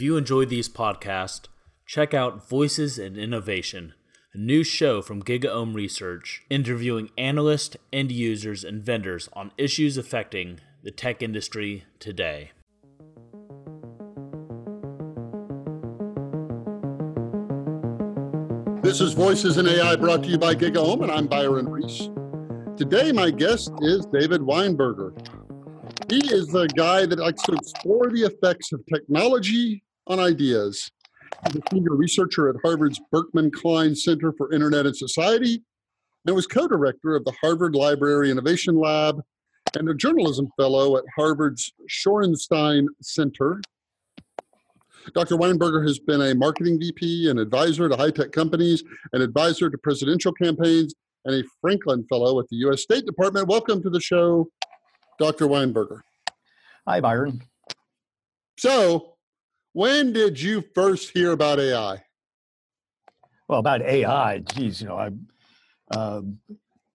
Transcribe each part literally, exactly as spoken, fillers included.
If you enjoyed these podcasts, check out Voices in Innovation, a new show from GigaOM Research, interviewing analysts, end users, and vendors on issues affecting the tech industry today. This is Voices in A I, brought to you by GigaOM, and I'm Byron Reese. Today, my guest is David Weinberger. He is the guy that likes to explore the effects of technology on ideas. He's a senior researcher at Harvard's Berkman Klein Center for Internet and Society, and was co-director of the Harvard Library Innovation Lab and a journalism fellow at Harvard's Shorenstein Center. Doctor Weinberger has been a marketing V P, an advisor to high-tech companies, an advisor to presidential campaigns, and a Franklin Fellow at the U S State Department. Welcome to the show, Doctor Weinberger. Hi, Byron. So, when did you first hear about A I? Well, about A I, geez, you know, I... Um,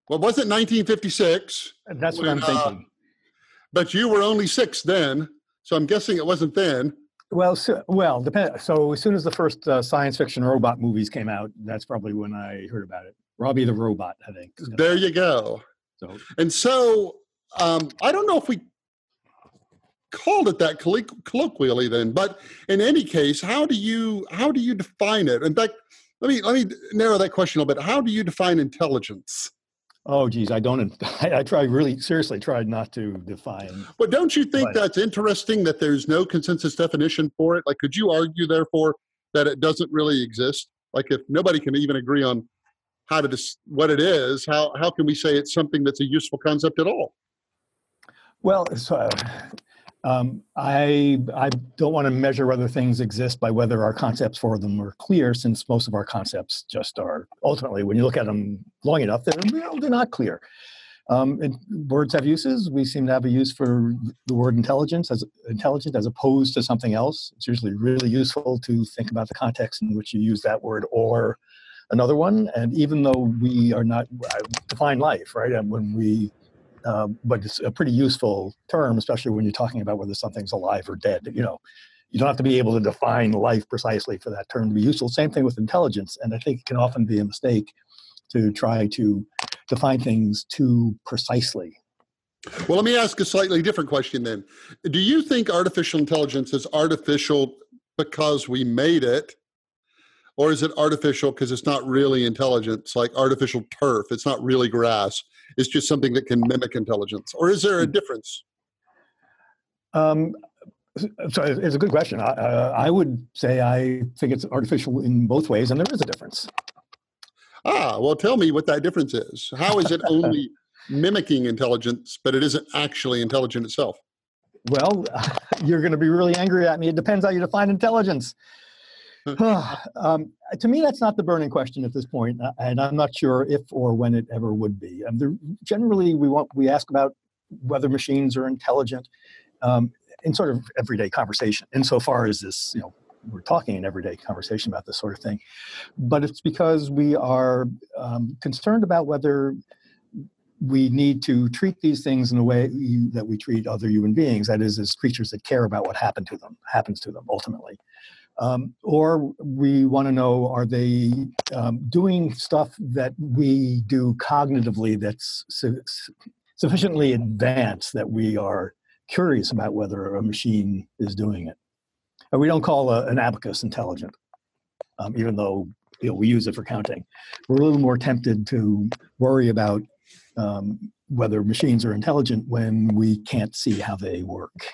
well, was it nineteen fifty-six? That's when, what I'm thinking. Uh, but you were only six then, so I'm guessing it wasn't then. Well, so, well, depend, so as soon as the first uh, science fiction robot movies came out, that's probably when I heard about it. Robbie the Robot, I think. There you go. So, and so um, I don't know if we called it that collo- colloquially then, but in any case, how do you how do you define it? In fact, let me let me narrow that question a little bit. How do you define intelligence? Oh, geez, I don't, I, I try really, seriously tried not to define. But don't you think but, that's interesting that there's no consensus definition for it? Like, could you argue, therefore, that it doesn't really exist? Like, if nobody can even agree on how to, dis- what it is, how, how can we say it's something that's a useful concept at all? Well, so, um, I, I don't want to measure whether things exist by whether our concepts for them are clear, since most of our concepts just are. Ultimately, when you look at them long enough, they're, well, they're not clear. Um, and words have uses. We seem to have a use for the word intelligence as intelligent as opposed to something else. It's usually really useful to think about the context in which you use that word or another one. And even though we are not I define life, right? And when we Uh, but it's a pretty useful term, especially when you're talking about whether something's alive or dead. You know, you don't have to be able to define life precisely for that term to be useful. Same thing with intelligence. And I think it can often be a mistake to try to define things too precisely. Well, let me ask a slightly different question then. Do you think artificial intelligence is artificial because we made it? Or is it artificial because it's not really intelligence, like artificial turf? It's not really grass. It's just something that can mimic intelligence. Or is there a difference? Um, so it's a good question. I, uh, I would say I think it's artificial in both ways, and there is a difference. Ah, well, tell me what that difference is. How is it only mimicking intelligence, but it isn't actually intelligent itself? Well, you're going to be really angry at me. It depends how you define intelligence. um, to me, that's not the burning question at this point, and I'm not sure if or when it ever would be. Um, there, generally, we want we ask about whether machines are intelligent um, in sort of everyday conversation, insofar as this, you know, we're talking in everyday conversation about this sort of thing. But it's because we are um, concerned about whether we need to treat these things in a way that we treat other human beings, that is, as creatures that care about what happened to them, happens to them ultimately. Um, or we want to know, are they um, doing stuff that we do cognitively that's su- sufficiently advanced that we are curious about whether a machine is doing it? And we don't call a, an abacus intelligent, um, even though you know, we use it for counting. We're a little more tempted to worry about um, whether machines are intelligent when we can't see how they work.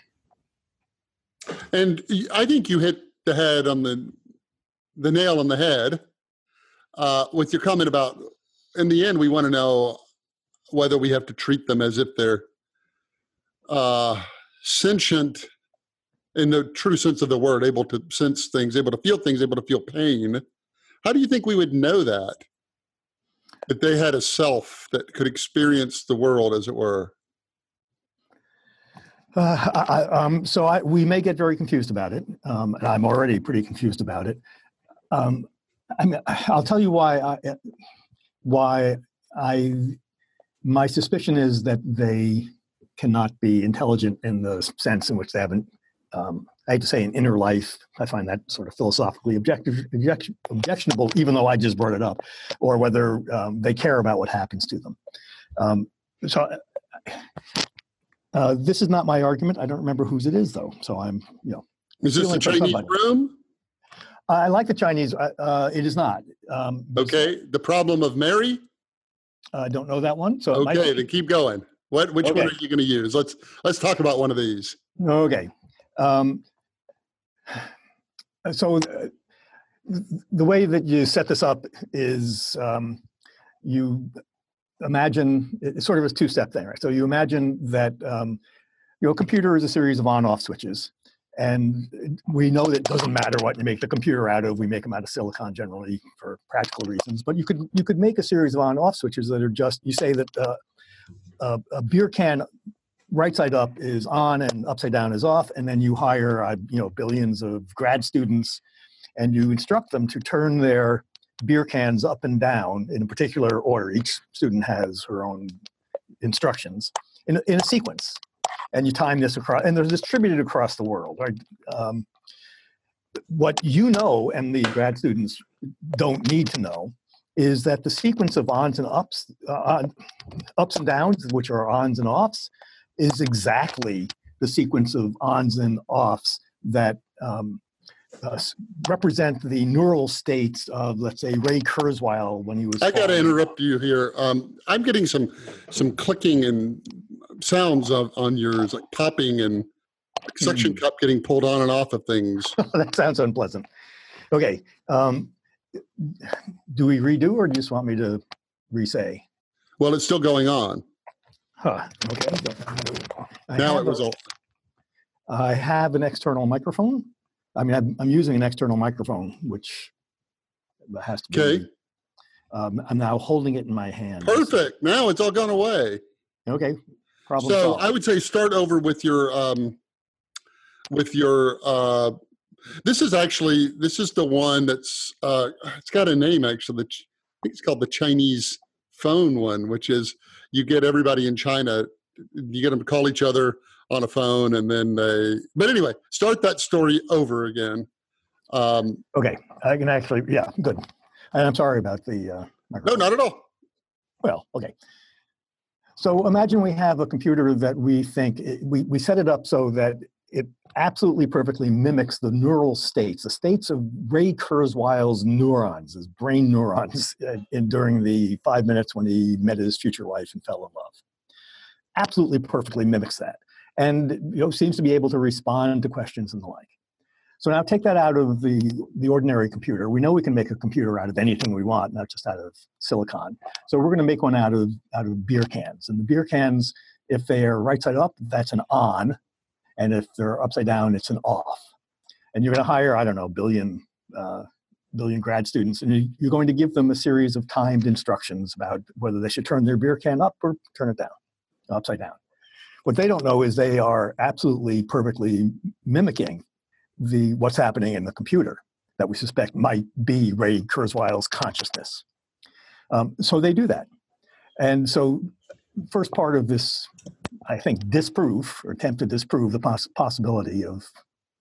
And I think you hit the head on the the nail on the head uh, with your comment about, in the end, we want to know whether we have to treat them as if they're uh, sentient in the true sense of the word, able to sense things, able to feel things, able to feel pain. How do you think we would know that? That they had a self that could experience the world, as it were? Uh, I, um, so I, we may get very confused about it, um, and I'm already pretty confused about it. Um, I mean, I'll tell you why. I, why I my suspicion is that they cannot be intelligent in the sense in which they haven't um, I have to say, an inner life. I find that sort of philosophically objective, objection, objectionable, even though I just brought it up, or whether um, they care about what happens to them. Um, so uh, this is not my argument. I don't remember whose it is, though. So I'm, you know. Is this the Chinese room? I like the Chinese. Uh, it is not. Um, okay. The Problem of Mary? I don't know that one. So okay, then keep going. What? Which okay. one are you going to use? Let's let's talk about one of these. Okay. Um, so th the way that you set this up is um, you imagine it's sort of a two-step thing, right? So you imagine that um, your computer is a series of on-off switches. And we know that it doesn't matter what you make the computer out of. We make them out of silicon generally for practical reasons. But you could you could make a series of on-off switches that are just, you say that uh, a, a beer can right side up is on and upside down is off. And then you hire uh, you know billions of grad students and you instruct them to turn their beer cans up and down in a particular order. Each student has her own instructions in, in a sequence. And you time this across, and they're distributed across the world, right? Um, what you know, and the grad students don't need to know, is that the sequence of ons and ups, uh, on, ups and downs, which are ons and offs, is exactly the sequence of ons and offs that um, uh, represent the neural states of, let's say, Ray Kurzweil when he was. I got to interrupt you here. Um, I'm getting some some clicking and sounds of, on yours, like popping and suction cup getting pulled on and off of things. That sounds unpleasant. Okay. Um, do we redo or do you just want me to re-say? Well, it's still going on. Huh. Okay. I now it was a, I have an external microphone. I mean, I'm, I'm using an external microphone, which has to be. Okay. Um, I'm now holding it in my hand. Perfect. Now it's all gone away. Okay. Problem so solved. I would say start over with your, um, with your, uh, this is actually, this is the one that's, uh, it's got a name actually, the, I think it's called the Chinese phone one, which is you get everybody in China, you get them to call each other on a phone and then they, but anyway, start that story over again. Um, okay. I can actually, yeah, good. And I'm sorry about the uh, microphone. No, not at all. Well, okay. So imagine we have a computer that we think, we, we set it up so that it absolutely perfectly mimics the neural states, the states of Ray Kurzweil's neurons, his brain neurons, in, during the five minutes when he met his future wife and fell in love. Absolutely perfectly mimics that. And you know, seems to be able to respond to questions and the like. So now take that out of the, the ordinary computer. We know we can make a computer out of anything we want, not just out of silicon. So we're going to make one out of, out of beer cans. And the beer cans, if they are right side up, that's an on. And if they're upside down, it's an off. And you're going to hire, I don't know, a billion, uh, billion grad students. And you're going to give them a series of timed instructions about whether they should turn their beer can up or turn it down, upside down. What they don't know is they are absolutely perfectly mimicking the what's happening in the computer that we suspect might be Ray Kurzweil's consciousness. Um, so they do that. And so first part of this, I think, disproof or attempt to disprove the poss possibility of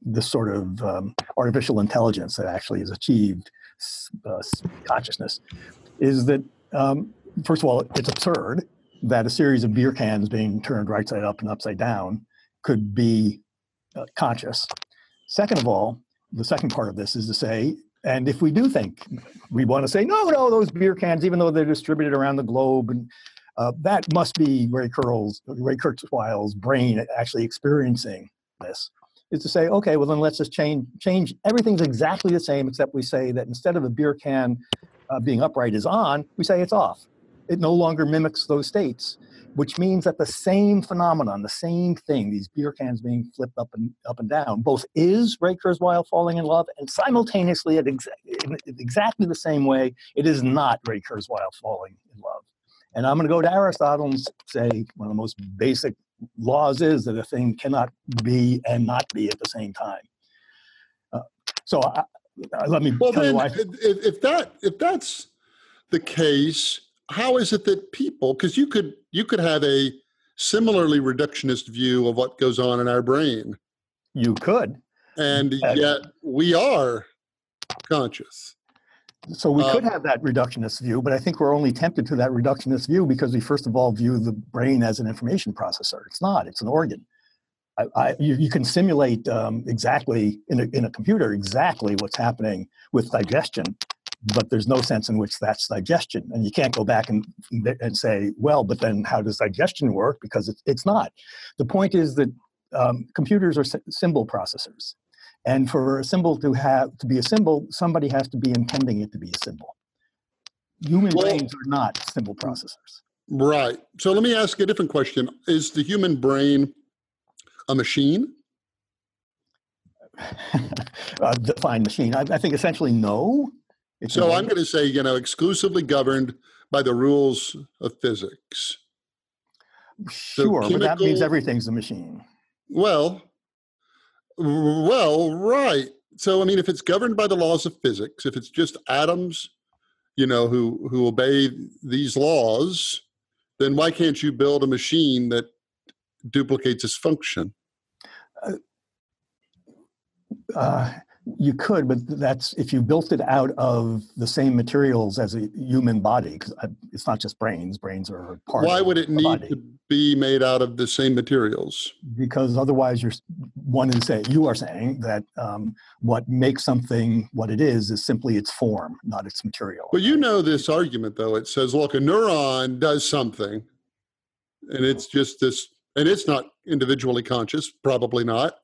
this sort of um, artificial intelligence that actually has achieved uh, consciousness is that, um, first of all, it's absurd that a series of beer cans being turned right side up and upside down could be uh, conscious. Second of all, the second part of this is to say, and if we do think, we want to say, no, no, those beer cans, even though they're distributed around the globe, and uh, that must be Ray Kurzweil's, Ray Kurzweil's brain actually experiencing this, is to say, okay, well, then let's just change, change. Everything's exactly the same, except we say that instead of a beer can uh, being upright is on, we say it's off. It no longer mimics those states, which means that the same phenomenon, the same thing, these beer cans being flipped up and up and down, both is Ray Kurzweil falling in love, and simultaneously, at exa in exactly the same way, it is not Ray Kurzweil falling in love. And I'm going to go to Aristotle and say one of the most basic laws is that a thing cannot be and not be at the same time. Uh, so I, I, let me well, tell then, you why. If, if that if that's the case, how is it that people, because you could you could have a similarly reductionist view of what goes on in our brain. You could. and yet we are conscious. So we um, could have that reductionist view, but I think we're only tempted to that reductionist view because we first of all view the brain as an information processor. It's not, it's an organ. I, I, you, you can simulate um, exactly in a, in a computer exactly what's happening with digestion, but there's no sense in which that's digestion. And you can't go back and, and say, well, but then how does digestion work? Because it's, it's not. The point is that um, computers are symbol processors. And for a symbol to have to be a symbol, somebody has to be intending it to be a symbol. Human well, brains are not symbol processors. Right. So let me ask a different question. Is the human brain a machine? A defined machine. I, I think essentially no. It's so I'm going to say, you know, exclusively governed by the rules of physics. Sure, so chemical, but that means everything's a machine. Well... Well, right. So, I mean, if it's governed by the laws of physics, if it's just atoms, you know, who, who obey these laws, then why can't you build a machine that duplicates its function? Uh, uh, you could, but that's if you built it out of the same materials as a human body, because it's not just brains. Brains are part of the body. Why would it need to be made out of the same materials? Because otherwise, you're one is saying you are saying that um, what makes something what it is is simply its form, not its material. Well, you know this argument though. It says, look, a neuron does something, and it's just this, and it's not individually conscious, probably not.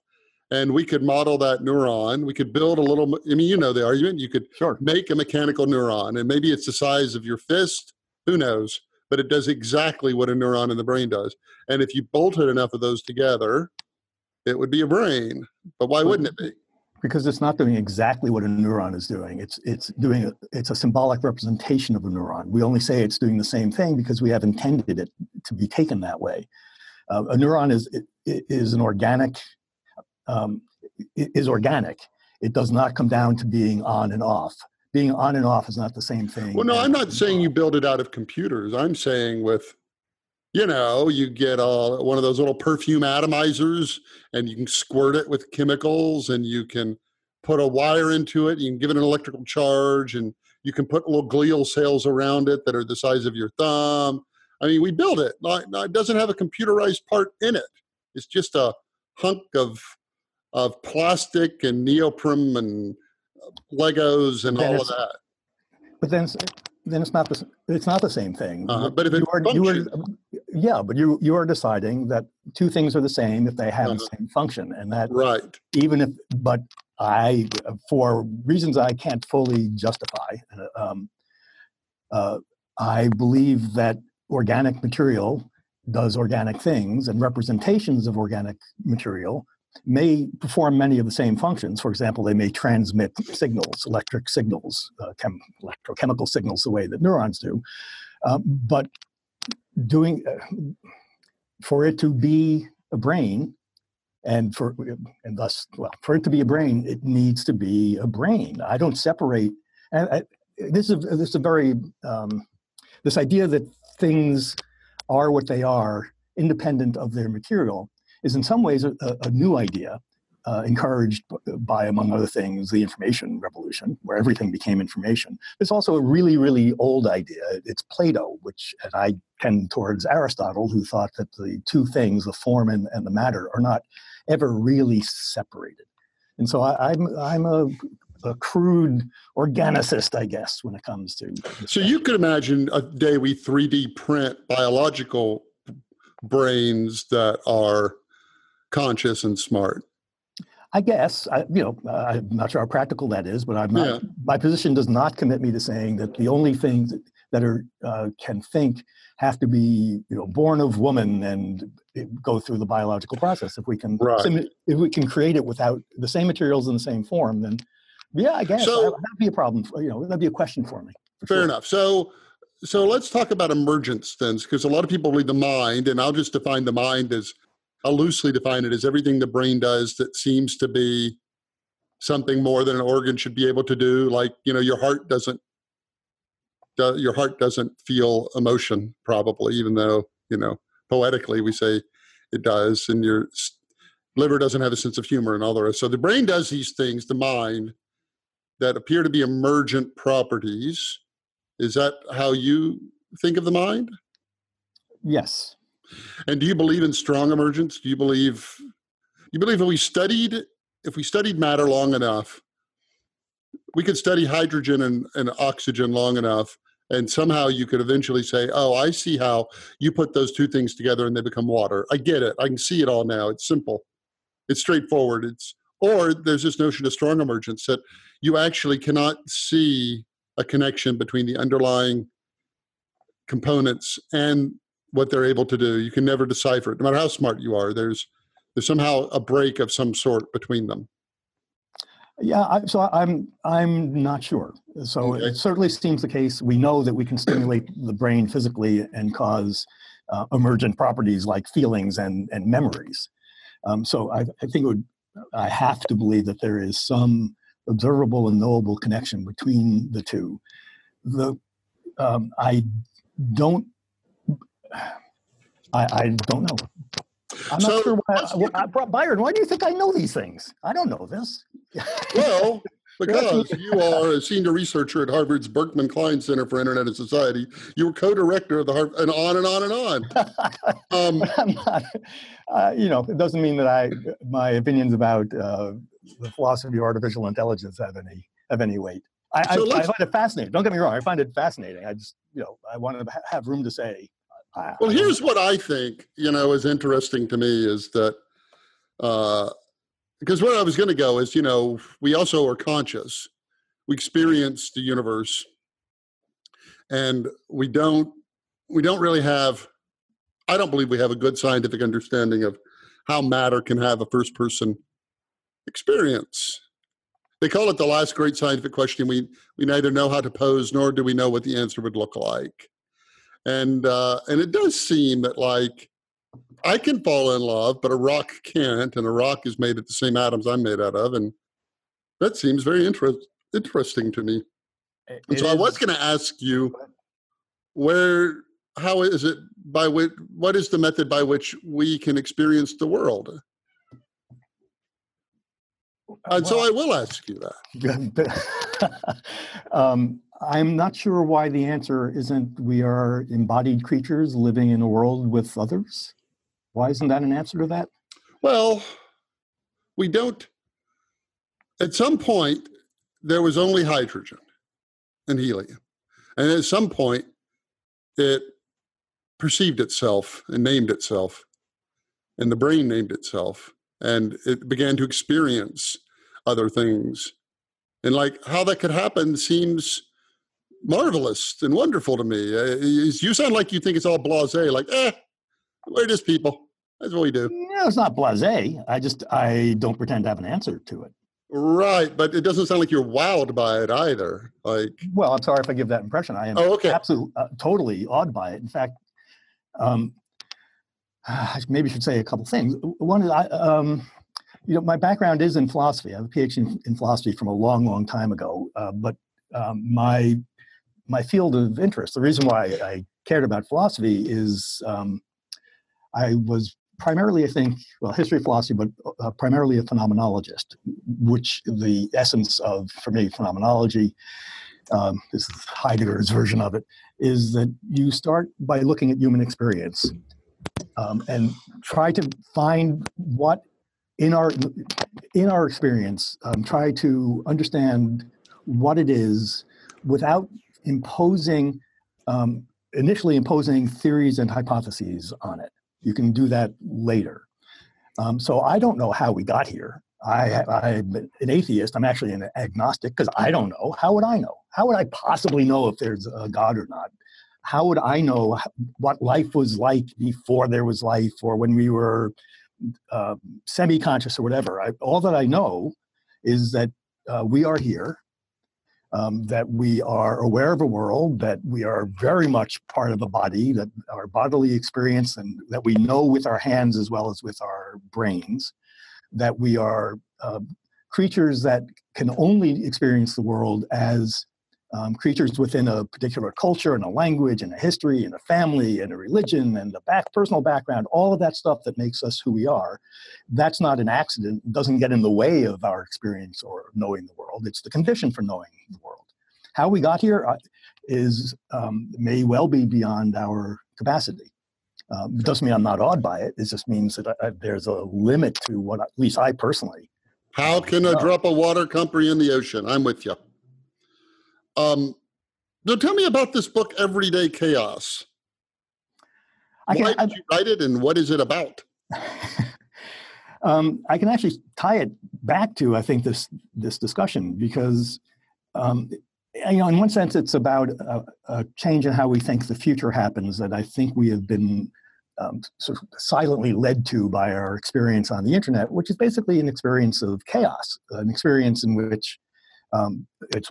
And we could model that neuron. We could build a little. I mean, you know the argument. You could sure. make a mechanical neuron, and maybe it's the size of your fist. Who knows? But it does exactly what a neuron in the brain does. And if you bolted enough of those together, it would be a brain. But why wouldn't it be? Because it's not doing exactly what a neuron is doing. It's it's doing a, it's a symbolic representation of a neuron. We only say it's doing the same thing because we have intended it to be taken that way. Uh, a neuron is it, it is an organic um, is organic. It does not come down to being on and off. Being on and off is not the same thing. Well, no, I'm not saying you build it out of computers. I'm saying with, you know, you get all, one of those little perfume atomizers and you can squirt it with chemicals and you can put a wire into it. You can give it an electrical charge and you can put little glial cells around it that are the size of your thumb. I mean, we build it. It doesn't have a computerized part in it. It's just a hunk of, of plastic and neoprene and Legos and all of that. But then, then it's not the it's not the same thing. Uh-huh. But if it you are, you are, yeah, but you you are deciding that two things are the same if they have uh-huh. the same function, and that right. Even if, but I, for reasons I can't fully justify, um, uh, I believe that organic material does organic things, and representations of organic material may perform many of the same functions. For example, they may transmit signals, electric signals, uh, chem electrochemical signals the way that neurons do. Um, but doing, uh, for it to be a brain, and for and thus, well, for it to be a brain, it needs to be a brain. I don't separate, and I, this is this is a very, um, this idea that things are what they are, independent of their material, is in some ways a, a new idea, uh, encouraged by, among other things, the information revolution, where everything became information. It's also a really, really old idea. It's Plato, which, and I tend towards Aristotle, who thought that the two things, the form and, and the matter, are not ever really separated. And so I, I'm, I'm a, a crude organicist, I guess, when it comes to... So you could imagine a day we three D print biological brains that are... conscious and smart. I guess, I, you know, uh, I'm not sure how practical that is, but I'm not, yeah. my position does not commit me to saying that the only things that, that are, uh, can think have to be, you know, born of woman and go through the biological process. If we can, right. sim- if we can create it without the same materials in the same form, then yeah, I guess so, that'd be a problem. For, you know, that'd be a question for me. For fair sure. enough. So, so let's talk about emergence then, because a lot of people read the mind, and I'll just define the mind as I'll loosely define it as everything the brain does that seems to be something more than an organ should be able to do. Like, you know, your heart doesn't, your heart doesn't feel emotion probably, even though, you know, poetically we say it does. And your, liver doesn't have a sense of humor and all the rest. So the brain does these things, the mind, that appear to be emergent properties. Is that how you think of the mind? Yes. And do you believe in strong emergence? Do you believe, you believe if we studied, if we studied matter long enough, we could study hydrogen and, and oxygen long enough, and somehow you could eventually say, oh, I see how you put those two things together and they become water. I get it. I can see it all now. It's simple. It's straightforward. It's, or there's this notion of strong emergence that you actually cannot see a connection between the underlying components and what they're able to do. You can never decipher it. No matter how smart you are, there's, there's somehow a break of some sort between them. Yeah, I, so I'm I'm not sure. So okay. It certainly seems the case. We know that we can stimulate the brain physically and cause uh, emergent properties like feelings and and memories. Um, so I, I think it would, I have to believe that there is some observable and knowable connection between the two. The um, I don't I, I don't know. I'm so, not sure why. I, well, I, Byron, why do you think I know these things? I don't know this. Well, because you are a senior researcher at Harvard's Berkman Klein Center for Internet and Society. You were co-director of the Harvard, and on and on and on. Um, I'm not, uh, you know, it doesn't mean that I my opinions about uh, the philosophy of artificial intelligence have any have any weight. I, so I, I find it fascinating. Don't get me wrong. I find it fascinating. I just, you know, I want to ha have room to say. Well, here's what I think, you know, is interesting to me is that, uh, because where I was going to go is, you know, we also are conscious. We experience the universe, and we don't, we don't really have, I don't believe we have a good scientific understanding of how matter can have a first person experience. They call it the last great scientific question. We, we neither know how to pose, nor do we know what the answer would look like. And uh, and it does seem that, like, I can fall in love, but a rock can't, and a rock is made of the same atoms I'm made out of, and that seems very interest interesting to me. It, and so I was going to ask you, where, how is it by which, what is the method by which we can experience the world? And well, so I will ask you that. um, I'm not sure why the answer isn't we are embodied creatures living in a world with others. Why isn't that an answer to that? Well, we don't. At some point, there was only hydrogen and helium. And at some point, it perceived itself and named itself. And the brain named itself. And it began to experience other things. And like how that could happen seems marvelous and wonderful to me. You sound like you think it's all blasé, like, eh, we're just people. That's what we do. No, it's not blasé. I just, I don't pretend to have an answer to it. Right, but it doesn't sound like you're wowed by it either. Like, well, I'm sorry if I give that impression. I am oh, okay. absolutely, uh, totally awed by it. In fact, um, I maybe should say a couple things. One is, I, um, you know, my background is in philosophy. I have a PhD in, in philosophy from a long, long time ago, uh, but um, my My field of interest, the reason why I cared about philosophy is um, I was primarily, I think, well, history of philosophy, but uh, primarily a phenomenologist, which the essence of, for me, phenomenology, um, this is Heidegger's version of it, is that you start by looking at human experience um, and try to find what in our, in our experience, um, try to understand what it is without imposing, um, initially imposing theories and hypotheses on it. You can do that later. Um, so I don't know how we got here. I, I'm an atheist. I'm actually an agnostic because I don't know. How would I know? How would I possibly know if there's a God or not? How would I know what life was like before there was life or when we were uh, semi-conscious or whatever? I, all that I know is that uh, we are here. Um, that we are aware of a world, that we are very much part of a body, that our bodily experience and that we know with our hands as well as with our brains, that we are uh, creatures that can only experience the world as um, creatures within a particular culture and a language and a history and a family and a religion and a back, personal background, all of that stuff that makes us who we are. That's not an accident, doesn't get in the way of our experience or knowing the world. It's the condition for knowing the world. How we got here is um, may well be beyond our capacity. Um, it doesn't mean I'm not awed by it. It just means that I, I, there's a limit to what, at least I personally. How can a drop of water comprehend in the ocean? I'm with you. Um, now tell me about this book, Everyday Chaos. I can, Why did I, you write it, and what is it about? um, I can actually tie it back to, I think, this, this discussion, because um, you know, in one sense, it's about a, a change in how we think the future happens that I think we have been um, sort of silently led to by our experience on the internet, which is basically an experience of chaos, an experience in which um, it's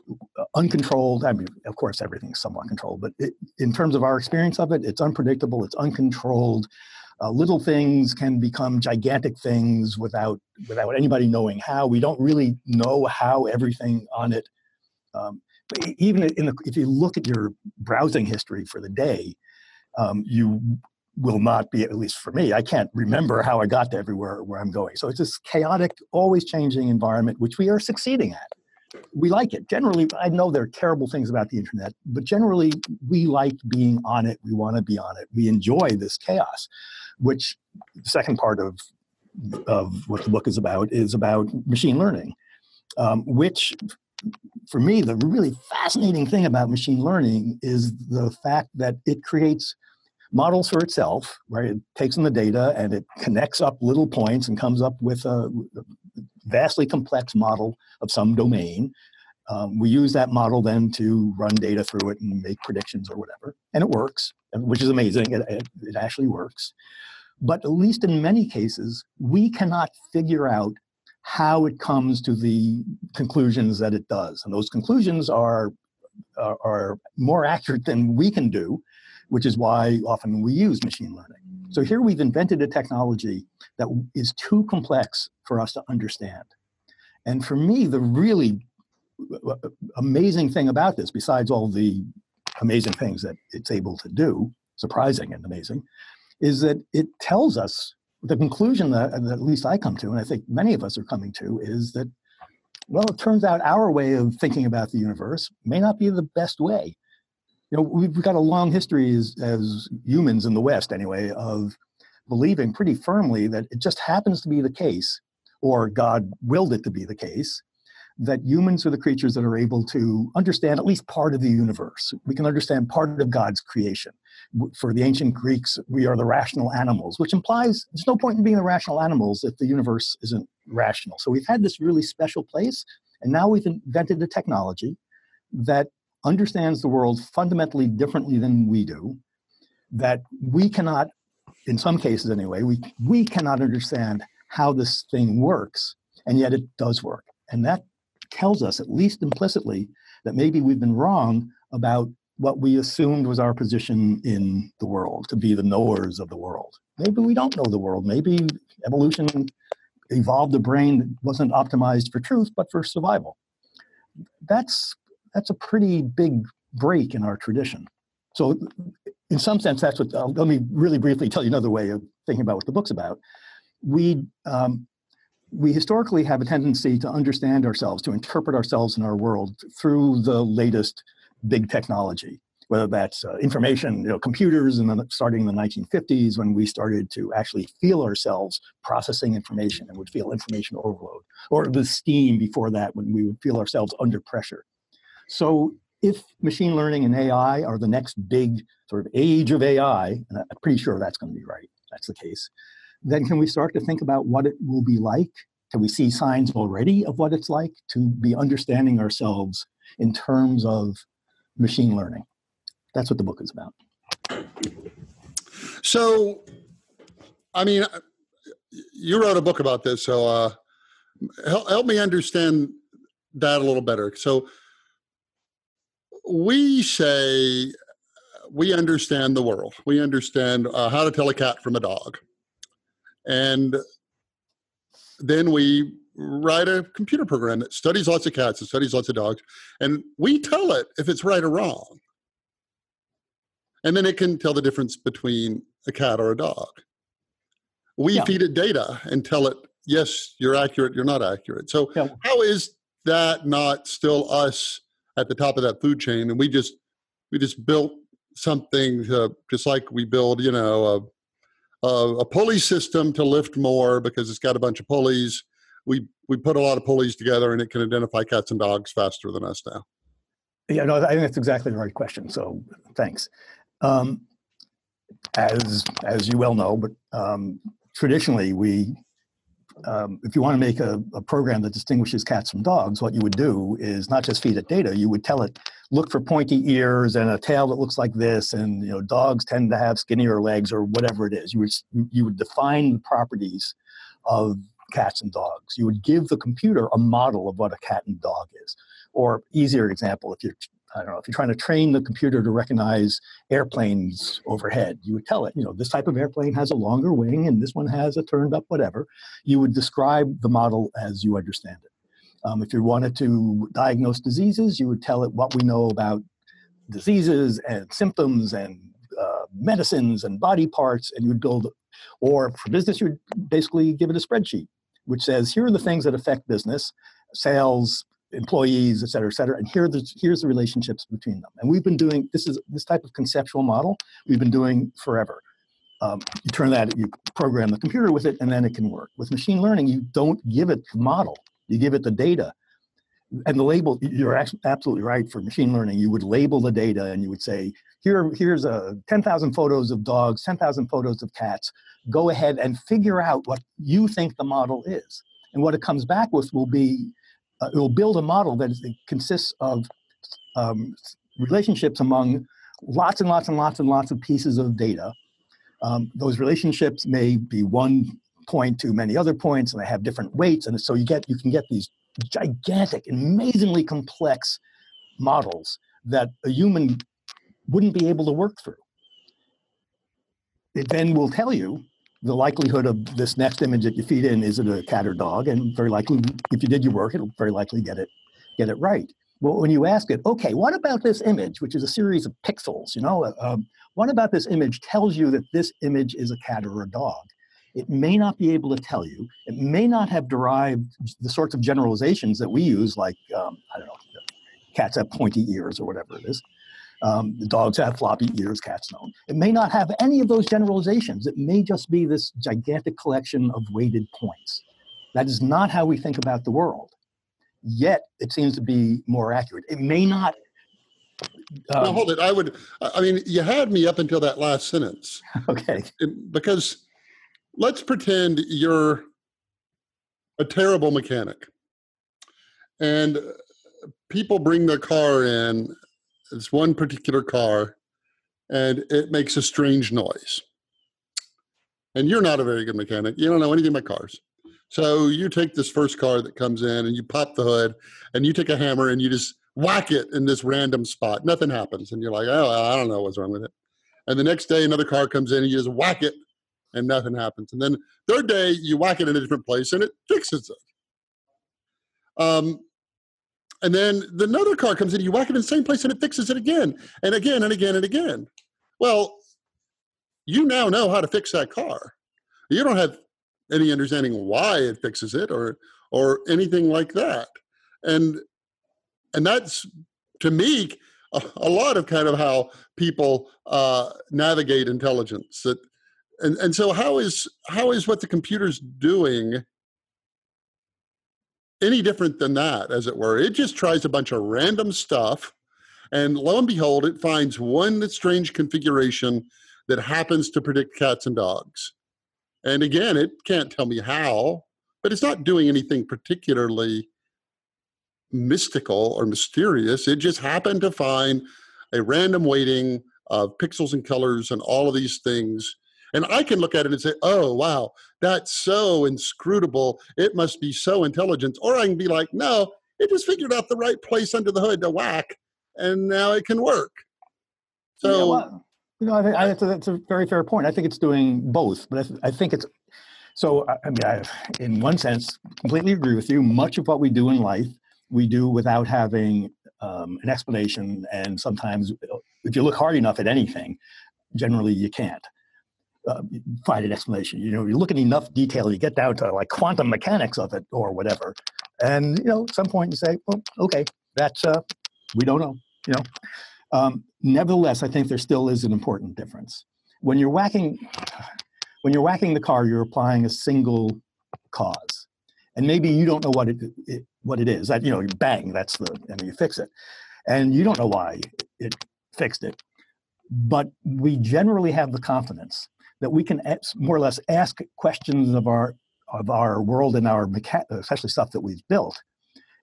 uncontrolled. I mean, of course, everything's somewhat controlled, but it, in terms of our experience of it, it's unpredictable, it's uncontrolled. Uh, little things can become gigantic things without, without anybody knowing how. We don't really know how everything on it um, But even in the, if you look at your browsing history for the day, um, you will not be, at least for me, I can't remember how I got to everywhere where I'm going. So it's this chaotic, always changing environment, which we are succeeding at. We like it. Generally, I know there are terrible things about the internet, but generally we like being on it. We want to be on it. We enjoy this chaos, which the second part of, of what the book is about is about machine learning, um, which... For me, the really fascinating thing about machine learning is the fact that it creates models for itself, right? It takes in the data and it connects up little points and comes up with a vastly complex model of some domain. Um, we use that model then to run data through it and make predictions or whatever. And it works, which is amazing. It, it, it actually works. But at least in many cases, we cannot figure out how it comes to the conclusions that it does. And those conclusions are, are, are more accurate than we can do, which is why often we use machine learning. So here we've invented a technology that is too complex for us to understand. And for me, the really amazing thing about this, besides all the amazing things that it's able to do, surprising and amazing, is that it tells us the conclusion that, that at least I come to, and I think many of us are coming to, is that, well, it turns out our way of thinking about the universe may not be the best way. You know, we've got a long history as, as humans in the West, anyway, of believing pretty firmly that it just happens to be the case, or God willed it to be the case, that humans are the creatures that are able to understand at least part of the universe. We can understand part of God's creation. For the ancient Greeks, we are the rational animals, which implies there's no point in being the rational animals if the universe isn't rational. So we've had this really special place, and now we've invented a technology that understands the world fundamentally differently than we do, that we cannot, in some cases anyway, we, we cannot understand how this thing works, and yet it does work. And that tells us, at least implicitly, that maybe we've been wrong about what we assumed was our position in the world, to be the knowers of the world. Maybe we don't know the world. Maybe evolution evolved a brain that wasn't optimized for truth, but for survival. That's, that's a pretty big break in our tradition. So in some sense, that's what, uh, let me really briefly tell you another way of thinking about what the book's about. We, um, We historically have a tendency to understand ourselves, to interpret ourselves in our world through the latest big technology, whether that's uh, information, you know, computers, and then starting in the nineteen fifties when we started to actually feel ourselves processing information and would feel information overload, or the steam before that when we would feel ourselves under pressure. So if machine learning and A I are the next big sort of age of A I, and I'm pretty sure that's going to be right, that's the case, then can we start to think about what it will be like? Can we see signs already of what it's like to be understanding ourselves in terms of machine learning? That's what the book is about. So, I mean, you wrote a book about this, so uh, help, help me understand that a little better. So we say we understand the world. We understand uh, how to tell a cat from a dog. And then we write a computer program that studies lots of cats and studies lots of dogs, and we tell it if it's right or wrong. And then it can tell the difference between a cat or a dog. We yeah. feed it data and tell it, yes, you're accurate, you're not accurate. So yeah. how is that not still us at the top of that food chain? And we just we just built something uh, just like we build, you know, a, a, a pulley system to lift more because it's got a bunch of pulleys. We we put a lot of pulleys together and it can identify cats and dogs faster than us now. Yeah, no, I think that's exactly the right question. So thanks. Um, as as you well know, but um, traditionally we, um, if you want to make a, a program that distinguishes cats from dogs, what you would do is not just feed it data. You would tell it, look for pointy ears and a tail that looks like this, and you know dogs tend to have skinnier legs or whatever it is. You would you would define the properties of cats and dogs. You would give the computer a model of what a cat and dog is. Or easier example, if you're I don't know, if you're trying to train the computer to recognize airplanes overhead, you would tell it, you know, this type of airplane has a longer wing and this one has a turned up whatever. You would describe the model as you understand it. Um, if you wanted to diagnose diseases, you would tell it what we know about diseases and symptoms and uh, medicines and body parts, and you would build, or for business, you would basically give it a spreadsheet, which says, here are the things that affect business, sales, employees, et cetera, et cetera, and here the, here's the relationships between them. And we've been doing, this is this type of conceptual model we've been doing forever. Um, you turn that, you program the computer with it, and then it can work. With machine learning, you don't give it the model, you give it the data. And the label, you're absolutely right, for machine learning, you would label the data and you would say, here, here's uh, ten thousand photos of dogs, ten thousand photos of cats, go ahead and figure out what you think the model is. And what it comes back with will be, Uh, it will build a model that is, consists of um, relationships among lots and lots and lots and lots of pieces of data. Um, those relationships may be one point to many other points, and they have different weights, and so you get you can get these gigantic, amazingly complex models that a human wouldn't be able to work through. It then will tell you the likelihood of this next image that you feed in, is it a cat or dog? And very likely, if you did your work, it'll very likely get it, get it right. Well, when you ask it, okay, what about this image, which is a series of pixels, you know, um, what about this image tells you that this image is a cat or a dog? It may not be able to tell you. It may not have derived the sorts of generalizations that we use, like, um, I don't know, cats have pointy ears or whatever it is. Um, the dogs have floppy ears, cats don't. It may not have any of those generalizations. It may just be this gigantic collection of weighted points. That is not how we think about the world. Yet, it seems to be more accurate. It may not... Um, now, hold it. I would... I mean, you had me up until that last sentence. Okay. It, because let's pretend you're a terrible mechanic. And people bring their car in... It's one particular car, and it makes a strange noise. And you're not a very good mechanic. You don't know anything about cars. So you take this first car that comes in, and you pop the hood, and you take a hammer, and you just whack it in this random spot. Nothing happens. And you're like, oh, I don't know what's wrong with it. And the next day, another car comes in, and you just whack it, and nothing happens. And then third day, you whack it in a different place, and it fixes it. Um. And then another car comes in, you whack it in the same place, and it fixes it again, and again, and again, and again. Well, you now know how to fix that car. You don't have any understanding why it fixes it or or anything like that. And and that's, to me, a, a lot of kind of how people uh, navigate intelligence. That, and, and so how is how is what the computer's doing any different than that, as it were? It just tries a bunch of random stuff, and lo and behold, it finds one strange configuration that happens to predict cats and dogs. And again, it can't tell me how, but it's not doing anything particularly mystical or mysterious. It just happened to find a random weighting of pixels and colors and all of these things. And I can look at it and say, oh, wow, that's so inscrutable. It must be so intelligent. Or I can be like, no, it just figured out the right place under the hood to whack, and now it can work. So, yeah, well, you know, I think I, that's, a, that's a very fair point. I think it's doing both, but I, th I think it's So I mean, I, in one sense, completely agree with you. Much of what we do in life, we do without having um, an explanation. And sometimes, if you look hard enough at anything, generally you can't uh, find an explanation. You know, you look at enough detail, you get down to like quantum mechanics of it or whatever. And, you know, at some point you say, well, okay, that's, uh, we don't know, you know. Um, nevertheless, I think there still is an important difference. When you're whacking, when you're whacking the car, you're applying a single cause. And maybe you don't know what it, it what it is. That, you know, you bang, that's the, and you fix it. And you don't know why it fixed it. But we generally have the confidence that we can more or less ask questions of our of our world and our mecha- especially stuff that we've built,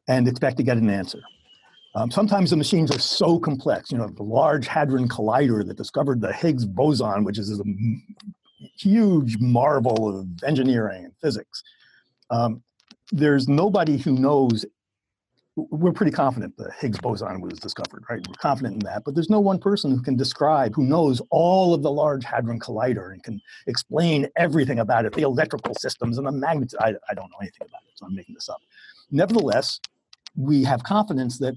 and expect to get an answer. Um, sometimes the machines are so complex. You know, the Large Hadron Collider that discovered the Higgs boson, which is a huge marvel of engineering and physics. Um, there's nobody who knows. We're pretty confident the Higgs boson was discovered, right? We're confident in that, but there's no one person who can describe, who knows all of the Large Hadron Collider and can explain everything about it, the electrical systems and the magnitude. I, I don't know anything about it, so I'm making this up. Nevertheless, we have confidence that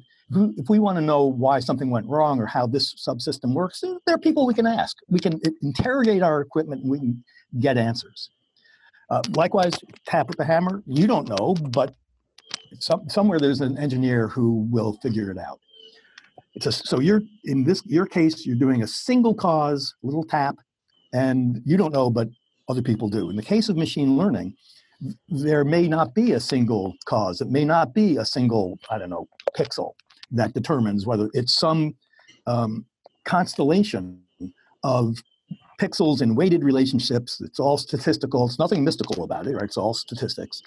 if we want to know why something went wrong or how this subsystem works, there are people we can ask. We can interrogate our equipment and we can get answers. Uh, likewise, tap with the hammer, you don't know, but Some, somewhere there's an engineer who will figure it out. It's a, so you're in this your case, you're doing a single cause, little tap, and you don't know, but other people do. In the case of machine learning, there may not be a single cause. It may not be a single, I don't know, pixel that determines whether it's some um, constellation of pixels in weighted relationships. It's all statistical. It's nothing mystical about it, right? It's all statistics.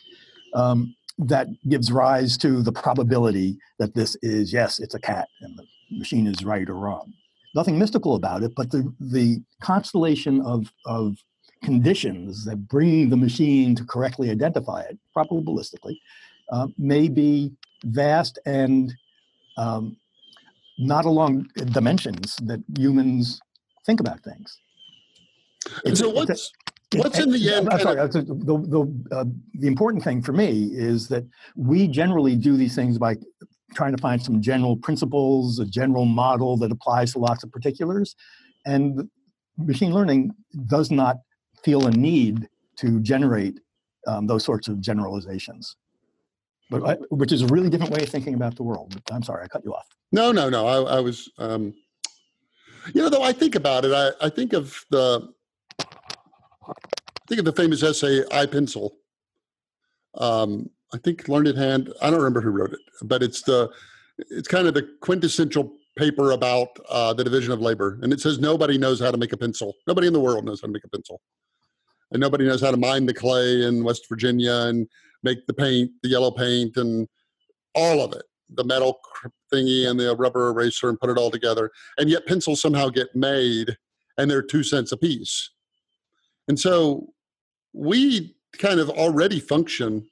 Um, that gives rise to the probability that this is, yes, it's a cat, and the machine is right or wrong. Nothing mystical about it, but the, the constellation of, of conditions that bring the machine to correctly identify it, probabilistically, uh, may be vast and um, not along dimensions that humans think about things. It's, so what's... It's a, What's in the end? I'm sorry, the, the, uh, the important thing for me is that we generally do these things by trying to find some general principles, a general model that applies to lots of particulars. And machine learning does not feel a need to generate um, those sorts of generalizations, but I, which is a really different way of thinking about the world. I'm sorry, I cut you off. No, no, no. I, I was, um, you know, though I think about it, I, I think of the... Think of the famous essay, I Pencil. Um, I think Learned Hand, I don't remember who wrote it, but it's the, it's kind of the quintessential paper about uh, the division of labor. And it says nobody knows how to make a pencil. Nobody in the world knows how to make a pencil. And nobody knows how to mine the clay in West Virginia and make the paint, the yellow paint and all of it, the metal thingy and the rubber eraser and put it all together. And yet pencils somehow get made and they're two cents a piece. And so we kind of already function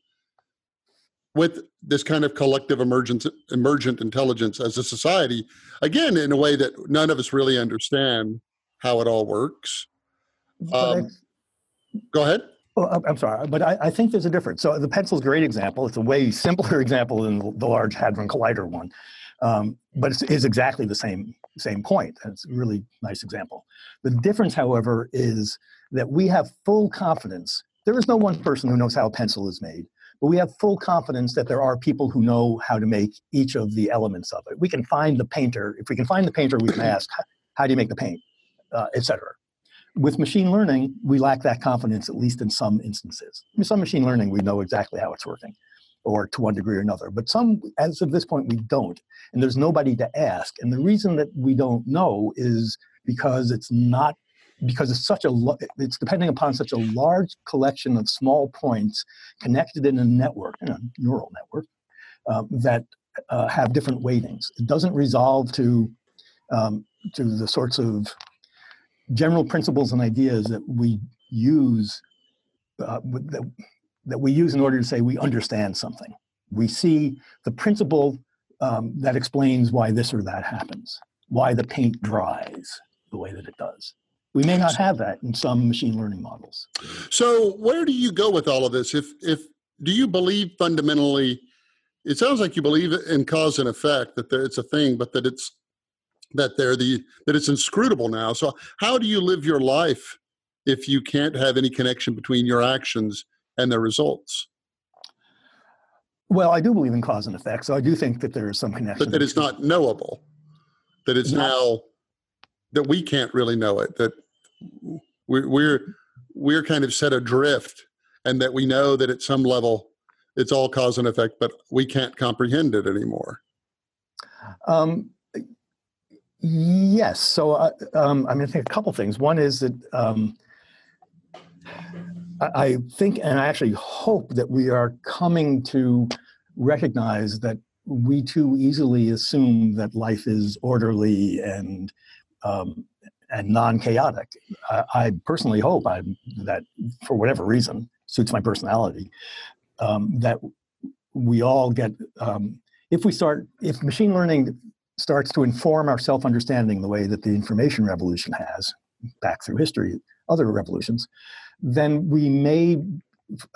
with this kind of collective emergence, emergent intelligence as a society, again, in a way that none of us really understand how it all works. Um, go ahead. Well, I'm sorry, but I, I think there's a difference. So the pencil's a great example. It's a way simpler example than the Large Hadron Collider one. Um, but it is exactly the same same point. It's a really nice example. The difference, however, is that we have full confidence. There is no one person who knows how a pencil is made, but we have full confidence that there are people who know how to make each of the elements of it. We can find the painter. If we can find the painter, we can ask, how do you make the paint, uh, et cetera. With machine learning, we lack that confidence, at least in some instances. In some machine learning, we know exactly how it's working, or to one degree or another. But some, as of this point, we don't. And there's nobody to ask. And the reason that we don't know is because it's not, because it's such a, it's depending upon such a large collection of small points connected in a network, in a neural network, uh, that uh, have different weightings. It doesn't resolve to, um, to the sorts of general principles and ideas that we use, uh, that, that we use in order to say we understand something. We see the principle um, that explains why this or that happens, why the paint dries the way that it does. We may not have that in some machine learning models. So where do you go with all of this? If, if do you believe fundamentally, it sounds like you believe in cause and effect, that there, it's a thing, but that it's that they're the that it's inscrutable now. So how do you live your life if you can't have any connection between your actions and their results? Well, I do believe in cause and effect, so I do think that there is some connection. But that it's not knowable, that it's not, now, that we can't really know it, that we're, we're, we're kind of set adrift, and that we know that at some level it's all cause and effect, but we can't comprehend it anymore. Um, yes, so I, um, I mean, I think a couple things. One is that um, I think, and I actually hope, that we are coming to recognize that we too easily assume that life is orderly and um, and non-chaotic. I, I personally hope I, that, for whatever reason, suits my personality, um, that we all get, um, if we start, if machine learning starts to inform our self-understanding the way that the information revolution has, back through history, other revolutions, then we may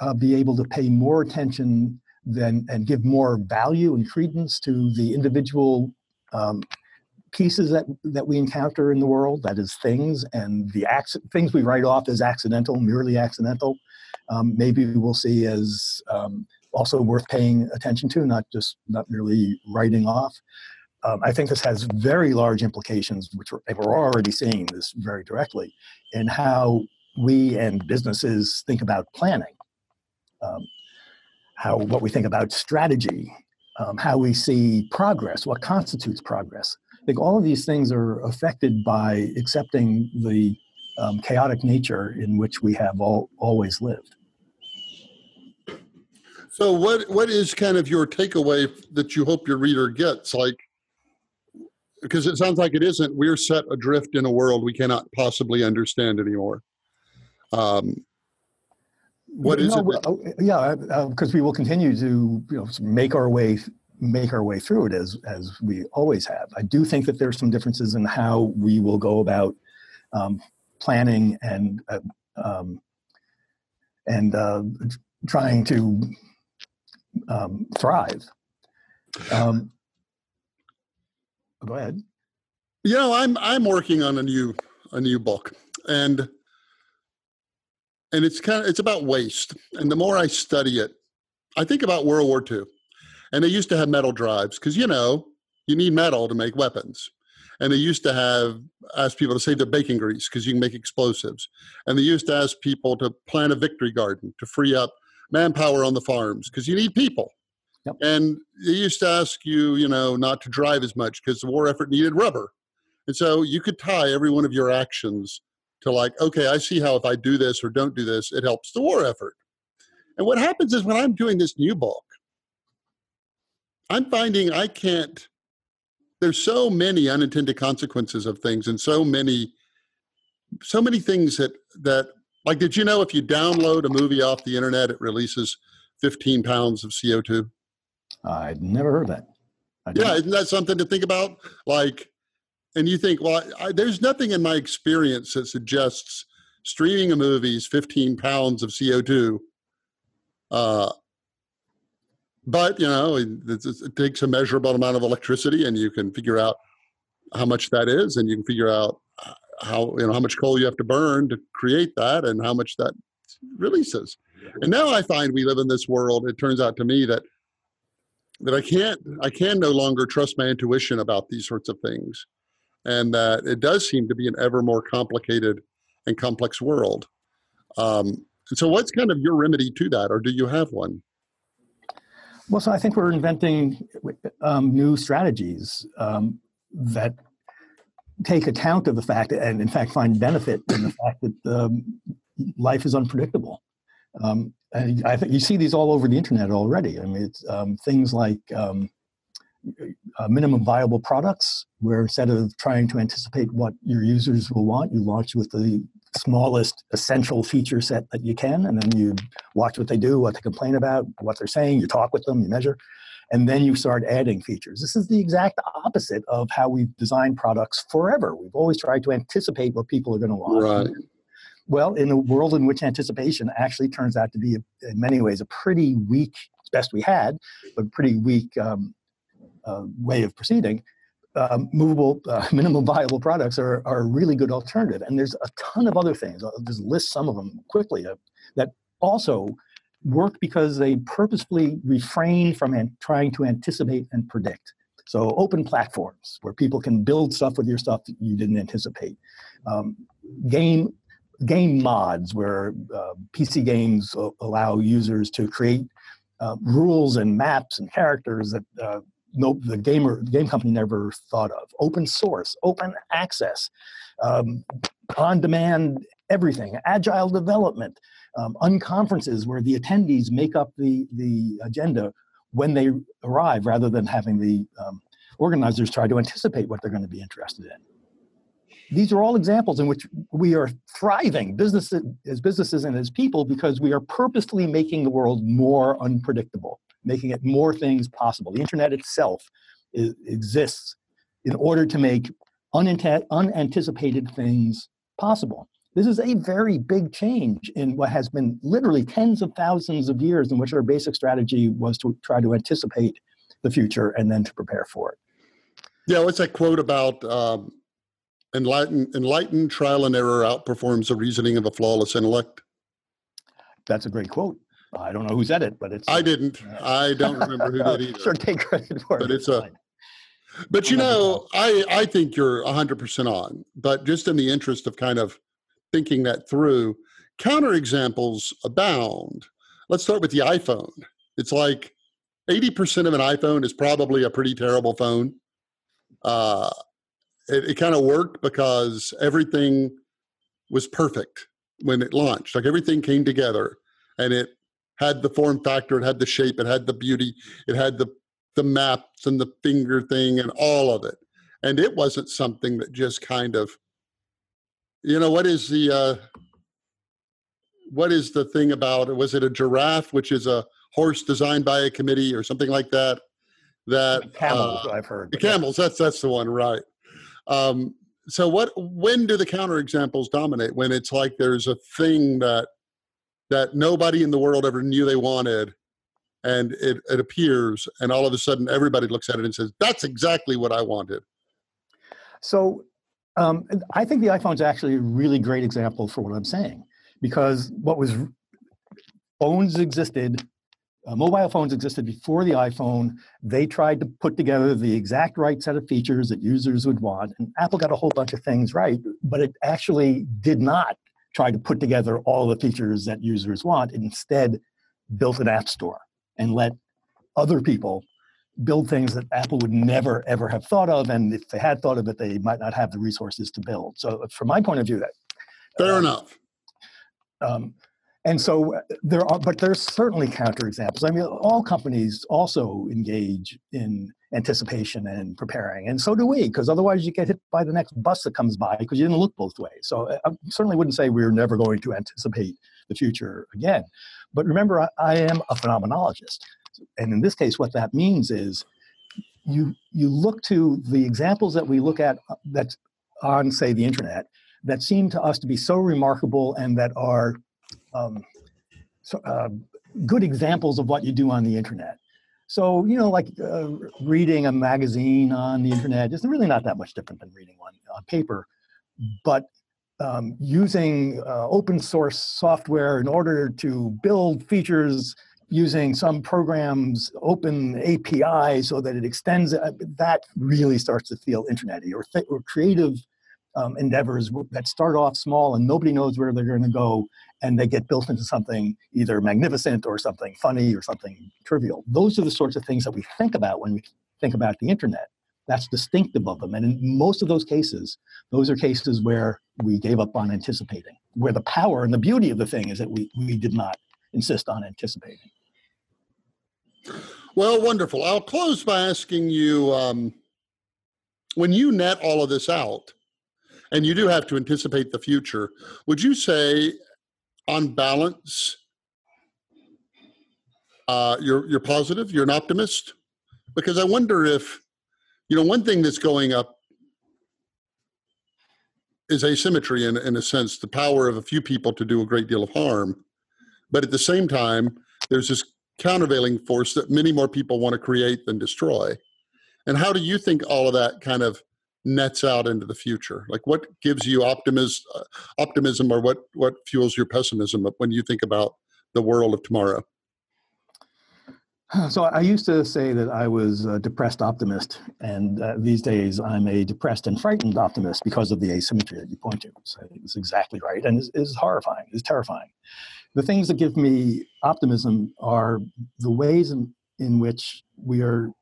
uh, be able to pay more attention than, and give more value and credence to the individual um, pieces that, that we encounter in the world, that is things, and the acc things we write off as accidental, merely accidental, um, maybe we'll see as um, also worth paying attention to, not just, not merely writing off. Um, I think this has very large implications, which we're, we're already seeing this very directly, in how we and businesses think about planning, um, how what we think about strategy, um, how we see progress, what constitutes progress. I think all of these things are affected by accepting the um, chaotic nature in which we have all, always lived. So what what is kind of your takeaway that you hope your reader gets? Like, because it sounds like it isn't, we're set adrift in a world we cannot possibly understand anymore. Um, what is no, it? Yeah, because uh, we will continue to you know, make our way make our way through it as as we always have. I do think that there's some differences in how we will go about um, planning and uh, um, and uh, trying to um, thrive. Um, Go ahead. You know, I'm I'm working on a new a new book, and and it's kind of it's about waste. And the more I study it, I think about World War Two, and they used to have metal drives because you know you need metal to make weapons, and they used to have ask people to save their baking grease because you can make explosives, and they used to ask people to plant a victory garden to free up manpower on the farms because you need people. Yep. And they used to ask you, you know, not to drive as much because the war effort needed rubber. And so you could tie every one of your actions to like, okay, I see how if I do this or don't do this, it helps the war effort. And what happens is when I'm doing this new book, I'm finding I can't, there's so many unintended consequences of things and so many, so many things that, that like, did you know if you download a movie off the internet, it releases fifteen pounds of C O two? I'd never heard that. Yeah, isn't that something to think about? Like, and you think, well, I, I, there's nothing in my experience that suggests streaming a movie is fifteen pounds of C O two. Uh, but, you know, it, it, it takes a measurable amount of electricity, and you can figure out how much that is, and you can figure out how, you know, how much coal you have to burn to create that and how much that releases. And now I find we live in this world, it turns out to me that that I can't, I can no longer trust my intuition about these sorts of things. And that it does seem to be an ever more complicated and complex world. Um, so what's kind of your remedy to that, or do you have one? Well, so I think we're inventing um, new strategies um, that take account of the fact, and in fact find benefit in the fact that um, life is unpredictable. Um, and I think you see these all over the internet already. I mean, it's, um, things like um, uh, minimum viable products, where instead of trying to anticipate what your users will want, you launch with the smallest essential feature set that you can, and then you watch what they do, what they complain about, what they're saying, you talk with them, you measure. and then you start adding features. This is the exact opposite of how we've designed products forever. We've always tried to anticipate what people are going to want. Right. Well, in a world in which anticipation actually turns out to be, in many ways, a pretty weak, best we had, but pretty weak um, uh, way of proceeding, Um, movable, uh, minimal viable products are, are a really good alternative. And there's a ton of other things. I'll just list some of them quickly uh, that also work because they purposefully refrain from an- trying to anticipate and predict. So open platforms where people can build stuff with your stuff that you didn't anticipate. Um, game game mods where uh, P C games allow users to create uh, rules and maps and characters that uh, No, the gamer game company never thought of. Open source, open access, um, on-demand everything, agile development, um, unconferences where the attendees make up the, the agenda when they arrive rather than having the um, organizers try to anticipate what they're going to be interested in. These are all examples in which we are thriving business, as businesses and as people because we are purposely making the world more unpredictable, making it more things possible. The internet itself is, exists in order to make unant- unanticipated things possible. This is a very big change in what has been literally tens of thousands of years in which our basic strategy was to try to anticipate the future and then to prepare for it. Yeah, what's that quote about um, enlightened, enlightened trial and error outperforms the reasoning of a flawless intellect? That's a great quote. I don't know who said it, but it's... I uh, didn't. Uh, I don't remember who did either. Sure, take credit for it. But it's a... But, you know, I, I think you're one hundred percent on. But just in the interest of kind of thinking that through, counterexamples abound. Let's start with the iPhone. It's like eighty percent of an iPhone is probably a pretty terrible phone. Uh, it it kind of worked because everything was perfect when it launched. Like, everything came together, and it had the form factor, it had the shape, it had the beauty, it had the the maps and the finger thing and all of it. And it wasn't something that just kind of, you know, what is the, uh, what is the thing about, was it a giraffe, which is a horse designed by a committee or something like that? That Camels, uh, I've heard. The camels, that's that's the one, right. Um, so what? When do the counterexamples dominate? When it's like there's a thing that, that nobody in the world ever knew they wanted, and it, it appears, and all of a sudden everybody looks at it and says, that's exactly what I wanted. So um, I think the iPhone's actually a really great example for what I'm saying, because what was, phones existed, uh, mobile phones existed before the iPhone. They tried to put together the exact right set of features that users would want, and Apple got a whole bunch of things right, but it actually did not try to put together all the features that users want. Instead, built an app store and let other people build things that Apple would never, ever have thought of. And if they had thought of it, they might not have the resources to build. So from my point of view, that... Fair um, enough. Um, and so there are, but there's certainly counterexamples. I mean, all companies also engage in anticipation and preparing, and so do we, because otherwise you get hit by the next bus that comes by because you didn't look both ways. So I certainly wouldn't say we're never going to anticipate the future again. But remember, I, I am a phenomenologist, and in this case what that means is you you look to the examples that we look at that's on, say, the internet, that seem to us to be so remarkable and that are um, so, uh, good examples of what you do on the internet. So, you know, like uh, reading a magazine on the internet is really not that much different than reading one on paper. But um, using uh, open source software in order to build features using some program's open A P I so that it extends, uh, that really starts to feel internet-y, or, th- or creative um, endeavors that start off small and nobody knows where they're going to go, and they get built into something either magnificent or something funny or something trivial. Those are the sorts of things that we think about when we think about the internet. That's distinctive of them. And in most of those cases, those are cases where we gave up on anticipating, where the power and the beauty of the thing is that we, we did not insist on anticipating. Well, wonderful. I'll close by asking you, um, when you net all of this out, and you do have to anticipate the future, would you say, on balance, uh, you're you're positive, you're an optimist? Because I wonder if, you know, one thing that's going up is asymmetry in, in a sense, the power of a few people to do a great deal of harm. But at the same time, there's this countervailing force that many more people want to create than destroy. And how do you think all of that kind of nets out into the future? Like, what gives you optimism, optimism or what, what fuels your pessimism when you think about the world of tomorrow? So I used to say that I was a depressed optimist, and uh, these days I'm a depressed and frightened optimist because of the asymmetry that you point to. So it's exactly right, and it's, it's horrifying, it's terrifying. The things that give me optimism are the ways in, in which we are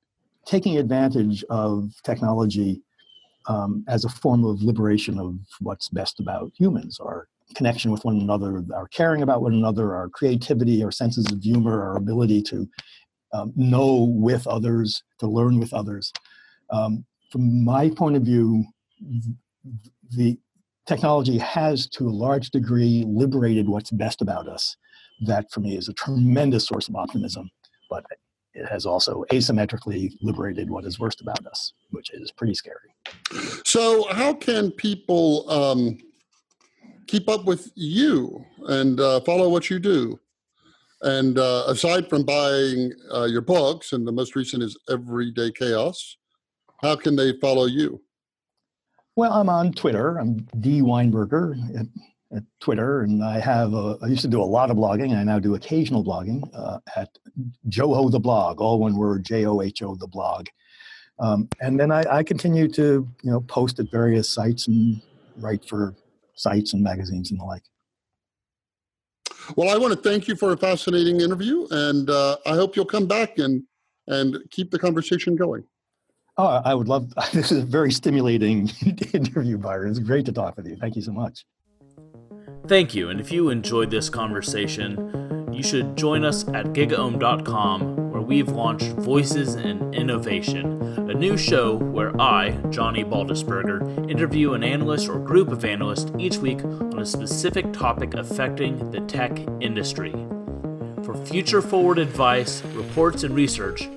taking advantage of technology um, as a form of liberation of what's best about humans, or connection with one another, our caring about one another, our creativity, our senses of humor, our ability to um, know with others, to learn with others. Um, from my point of view, the technology has to a large degree liberated what's best about us. That for me is a tremendous source of optimism, but it has also asymmetrically liberated what is worst about us, which is pretty scary. So how can people um... keep up with you and uh, follow what you do? And uh, aside from buying uh, your books, and the most recent is Everyday Chaos, how can they follow you? Well, I'm on Twitter. I'm D Weinberger at, at Twitter, and I have a, I used to do a lot of blogging. I now do occasional blogging uh, at Joho the blog, all one word, J O H O the blog. Um, and then I, I continue to you know post at various sites and write for sites and magazines and the like. Well, I want to thank you for a fascinating interview, and uh, I hope you'll come back and, and keep the conversation going. Oh, I would love, this is a very stimulating interview, Byron. It's great to talk with you. Thank you so much. Thank you, and if you enjoyed this conversation, you should join us at giga om dot com, where we've launched Voices in Innovation, a new show where I, Johnny Baldisberger, interview an analyst or group of analysts each week on a specific topic affecting the tech industry. For future forward advice, reports, and research,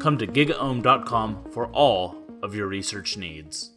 come to giga om dot com for all of your research needs.